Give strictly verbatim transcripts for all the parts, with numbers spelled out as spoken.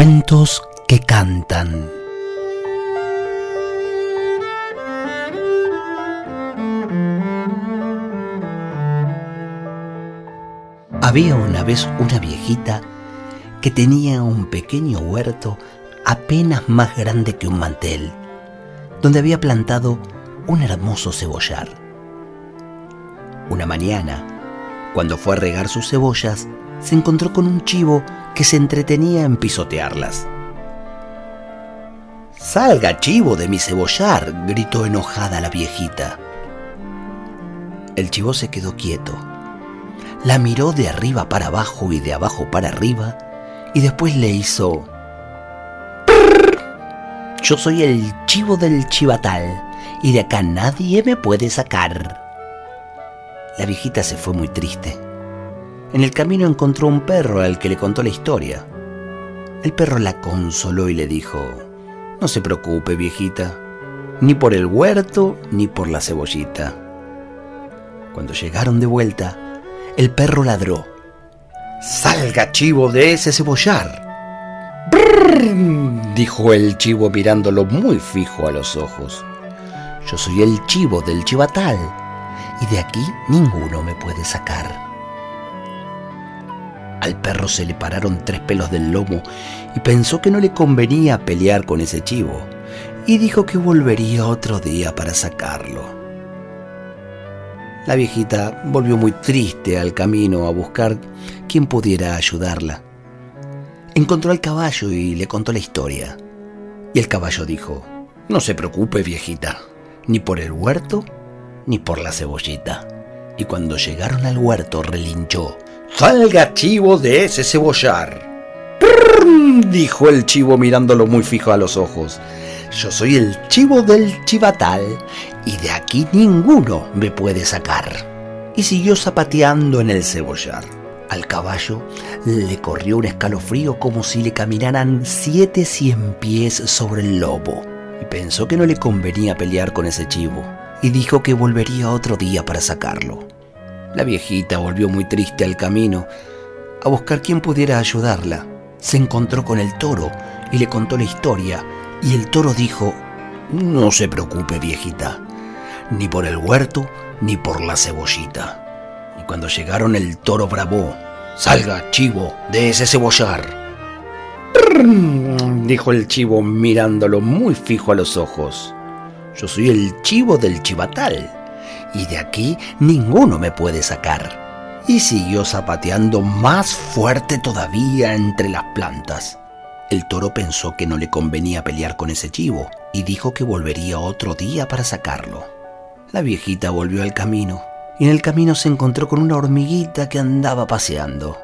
Cantacuentos que cantan. Había una vez una viejita que tenía un pequeño huerto apenas más grande que un mantel, donde había plantado un hermoso cebollar. Una mañana, cuando fue a regar sus cebollas, se encontró con un chivo que se entretenía en pisotearlas. «¡Salga, chivo, de mi cebollar!», gritó enojada la viejita. El chivo se quedó quieto, la miró de arriba para abajo y de abajo para arriba, y después le hizo: «¡Prrr! Yo soy el chivo del chivatal, y de acá nadie me puede sacar». La viejita se fue muy triste. En el camino encontró un perro al que le contó la historia. El perro la consoló y le dijo: «No se preocupe, viejita, ni por el huerto ni por la cebollita». Cuando llegaron de vuelta, el perro ladró: «¡Salga, chivo, de ese cebollar!». «¡Brrr!», dijo el chivo mirándolo muy fijo a los ojos. «Yo soy el chivo del chivatal, y de aquí ninguno me puede sacar». Al perro se le pararon tres pelos del lomo y pensó que no le convenía pelear con ese chivo, y dijo que volvería otro día para sacarlo. La viejita volvió muy triste al camino a buscar quien pudiera ayudarla. Encontró al caballo y le contó la historia, y el caballo dijo: «No se preocupe, viejita, ni por el huerto ni por la cebollita». Y cuando llegaron al huerto relinchó: «¡Salga, chivo, de ese cebollar!». «¡Prrr!», dijo el chivo mirándolo muy fijo a los ojos. «Yo soy el chivo del chivatal, y de aquí ninguno me puede sacar». Y siguió zapateando en el cebollar. Al caballo le corrió un escalofrío como si le caminaran siete cien pies sobre el lomo, y pensó que no le convenía pelear con ese chivo, y dijo que volvería otro día para sacarlo. La viejita volvió muy triste al camino a buscar quien pudiera ayudarla. Se encontró con el toro y le contó la historia, y el toro dijo: «No se preocupe, viejita, ni por el huerto ni por la cebollita». Y cuando llegaron, el toro bramó: «¡Salga, chivo, de ese cebollar!». «¡Prrr!», dijo el chivo mirándolo muy fijo a los ojos. «Yo soy el chivo del chivatal, y de aquí ninguno me puede sacar». Y siguió zapateando más fuerte todavía entre las plantas. El toro pensó que no le convenía pelear con ese chivo, y dijo que volvería otro día para sacarlo. La viejita volvió al camino, y en el camino se encontró con una hormiguita que andaba paseando.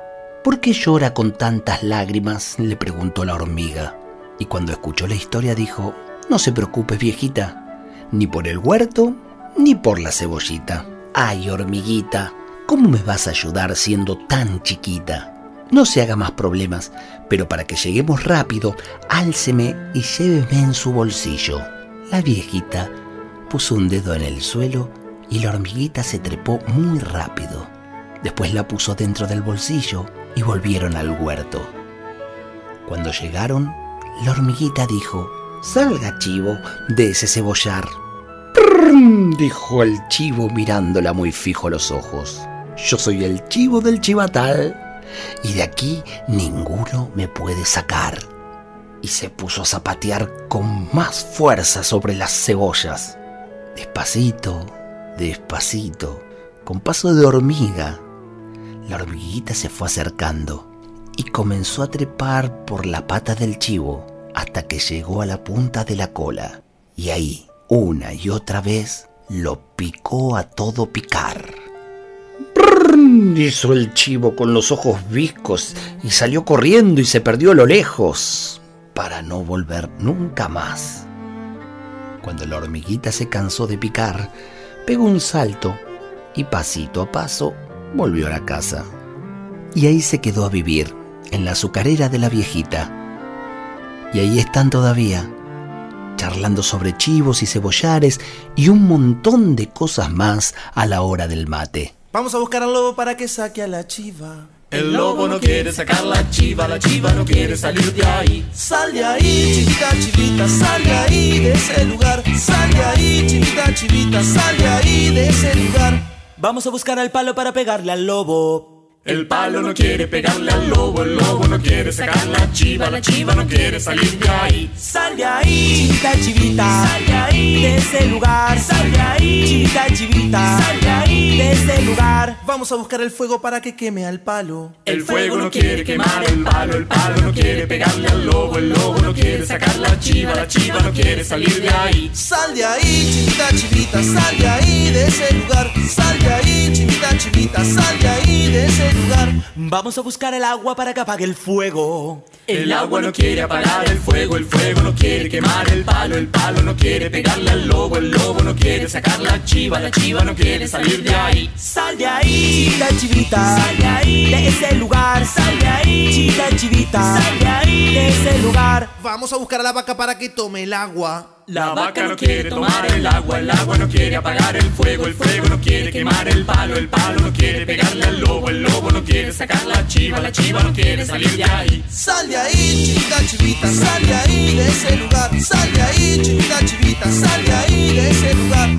«¿Por qué llora con tantas lágrimas?», le preguntó la hormiga. Y cuando escuchó la historia dijo: «No se preocupes, viejita, ni por el huerto ni por la cebollita». «Ay, hormiguita, ¿cómo me vas a ayudar siendo tan chiquita? No se haga más problemas, pero para que lleguemos rápido, álceme y lléveme en su bolsillo». La viejita puso un dedo en el suelo y la hormiguita se trepó muy rápido. Después la puso dentro del bolsillo y volvieron al huerto. Cuando llegaron, la hormiguita dijo: «Salga, chivo, de ese cebollar». Dijo el chivo mirándola muy fijo a los ojos: «Yo soy el chivo del chivatal, y de aquí ninguno me puede sacar». Y se puso a zapatear con más fuerza sobre las cebollas. Despacito, despacito, con paso de hormiga, la hormiguita se fue acercando y comenzó a trepar por la pata del chivo hasta que llegó a la punta de la cola, y ahí, una y otra vez, lo picó a todo picar. «¡Brrr!», hizo el chivo con los ojos bizcos, y salió corriendo y se perdió a lo lejos, para no volver nunca más. Cuando la hormiguita se cansó de picar, pegó un salto y pasito a paso volvió a la casa. Y ahí se quedó a vivir, en la azucarera de la viejita. Y ahí están todavía, charlando sobre chivos y cebollares y un montón de cosas más a la hora del mate. «Vamos a buscar al lobo para que saque a la chiva. El lobo no quiere sacar la chiva, la chiva no quiere salir de ahí. Sal de ahí, chivita, chivita, sal de ahí de ese lugar. Sal de ahí, chivita, chivita, sal de ahí de ese lugar. Vamos a buscar al palo para pegarle al lobo. El palo no quiere pegarle al lobo, el lobo no quiere sacar la chiva, la chiva no quiere salir de ahí. Sal de ahí, chivita, chivita, sal de ahí de ese lugar. Sal de ahí, chivita, chivita, sal de ahí de ese lugar. Vamos a buscar el fuego para que queme al palo. El fuego no quiere quemar el palo, el palo no quiere pegarle al lobo, el lobo no quiere sacar la chiva, la chiva no quiere salir de ahí. Sal de ahí, chivita, chivita, sal de ahí de ese lugar. Sal de ahí, chivita, chivita, sal de ahí de ese lugar. Vamos a buscar el agua para que apague el fuego. El agua no quiere apagar el fuego, el fuego no quiere quemar el palo, el palo no quiere pegarle al lobo, el lobo no quiere sacar la chiva, la chiva no quiere salir de ahí. Sal de ahí, chivita, chivita, sal de ahí de ese lugar. Sal de ahí, chivita, chivita, sal de ahí de ese lugar. Vamos a buscar a la vaca para que tome el agua. La vaca no quiere tomar el agua, el agua no quiere apagar el fuego, el fuego no quiere quemar el palo, el palo no quiere pegarle al lobo, el lobo no quiere sacar la chiva, la chiva no quiere salir de ahí. Sal de ahí, chivita, chivita, sal de ahí de ese lugar. Sal de ahí, chivita, chivita, sal de ahí de ese lugar.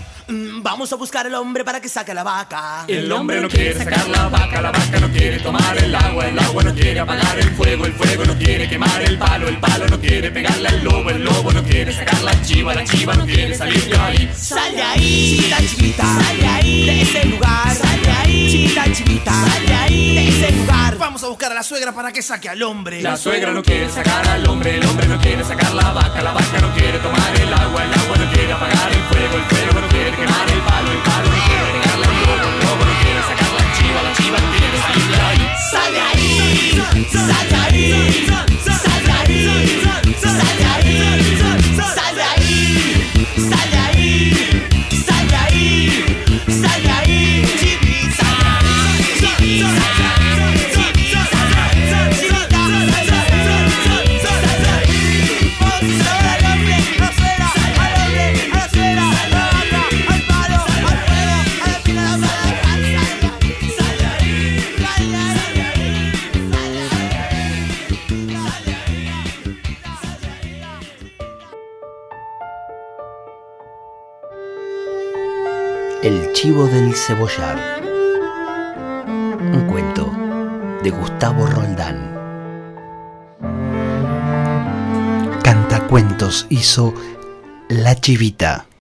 Vamos a buscar al hombre para que saque a la vaca. El hombre no quiere sacar la vaca, la vaca no quiere tomar el agua, el agua no quiere apagar el fuego, el fuego no quiere quemar el palo, el palo no quiere pegarle al lobo, el lobo no quiere sacar la chiva, la chiva no quiere salir de ahí. Sal de ahí, chivita, chivita, sal de ahí de ese lugar. Sal de ahí, chivita, chivita, sal de ahí de ese lugar. Vamos a buscar a la suegra para que saque al hombre. La suegra no quiere sacar al hombre, el hombre no quiere sacar la vaca, la vaca no quiere tomar el agua, el agua no quiere apagar el fuego, el fuego no quiere quemar el palo, el palo no quiere pegarle al lobo, el lobo no quiere sacar la chiva, la chiva no quiere salir de ahí. Sal de ahí, sal de ahí, sal de ahí, sal de ahí, sal de ahí, sal de ahí, sal de ahí, sal de ahí, chivita, sal de ahí, chivita, sal de ahí, chivita, sal de ahí, sal de ahí. El chivo del cebollar. Un cuento de Gustavo Roldán. Cantacuentos hizo La Chivita.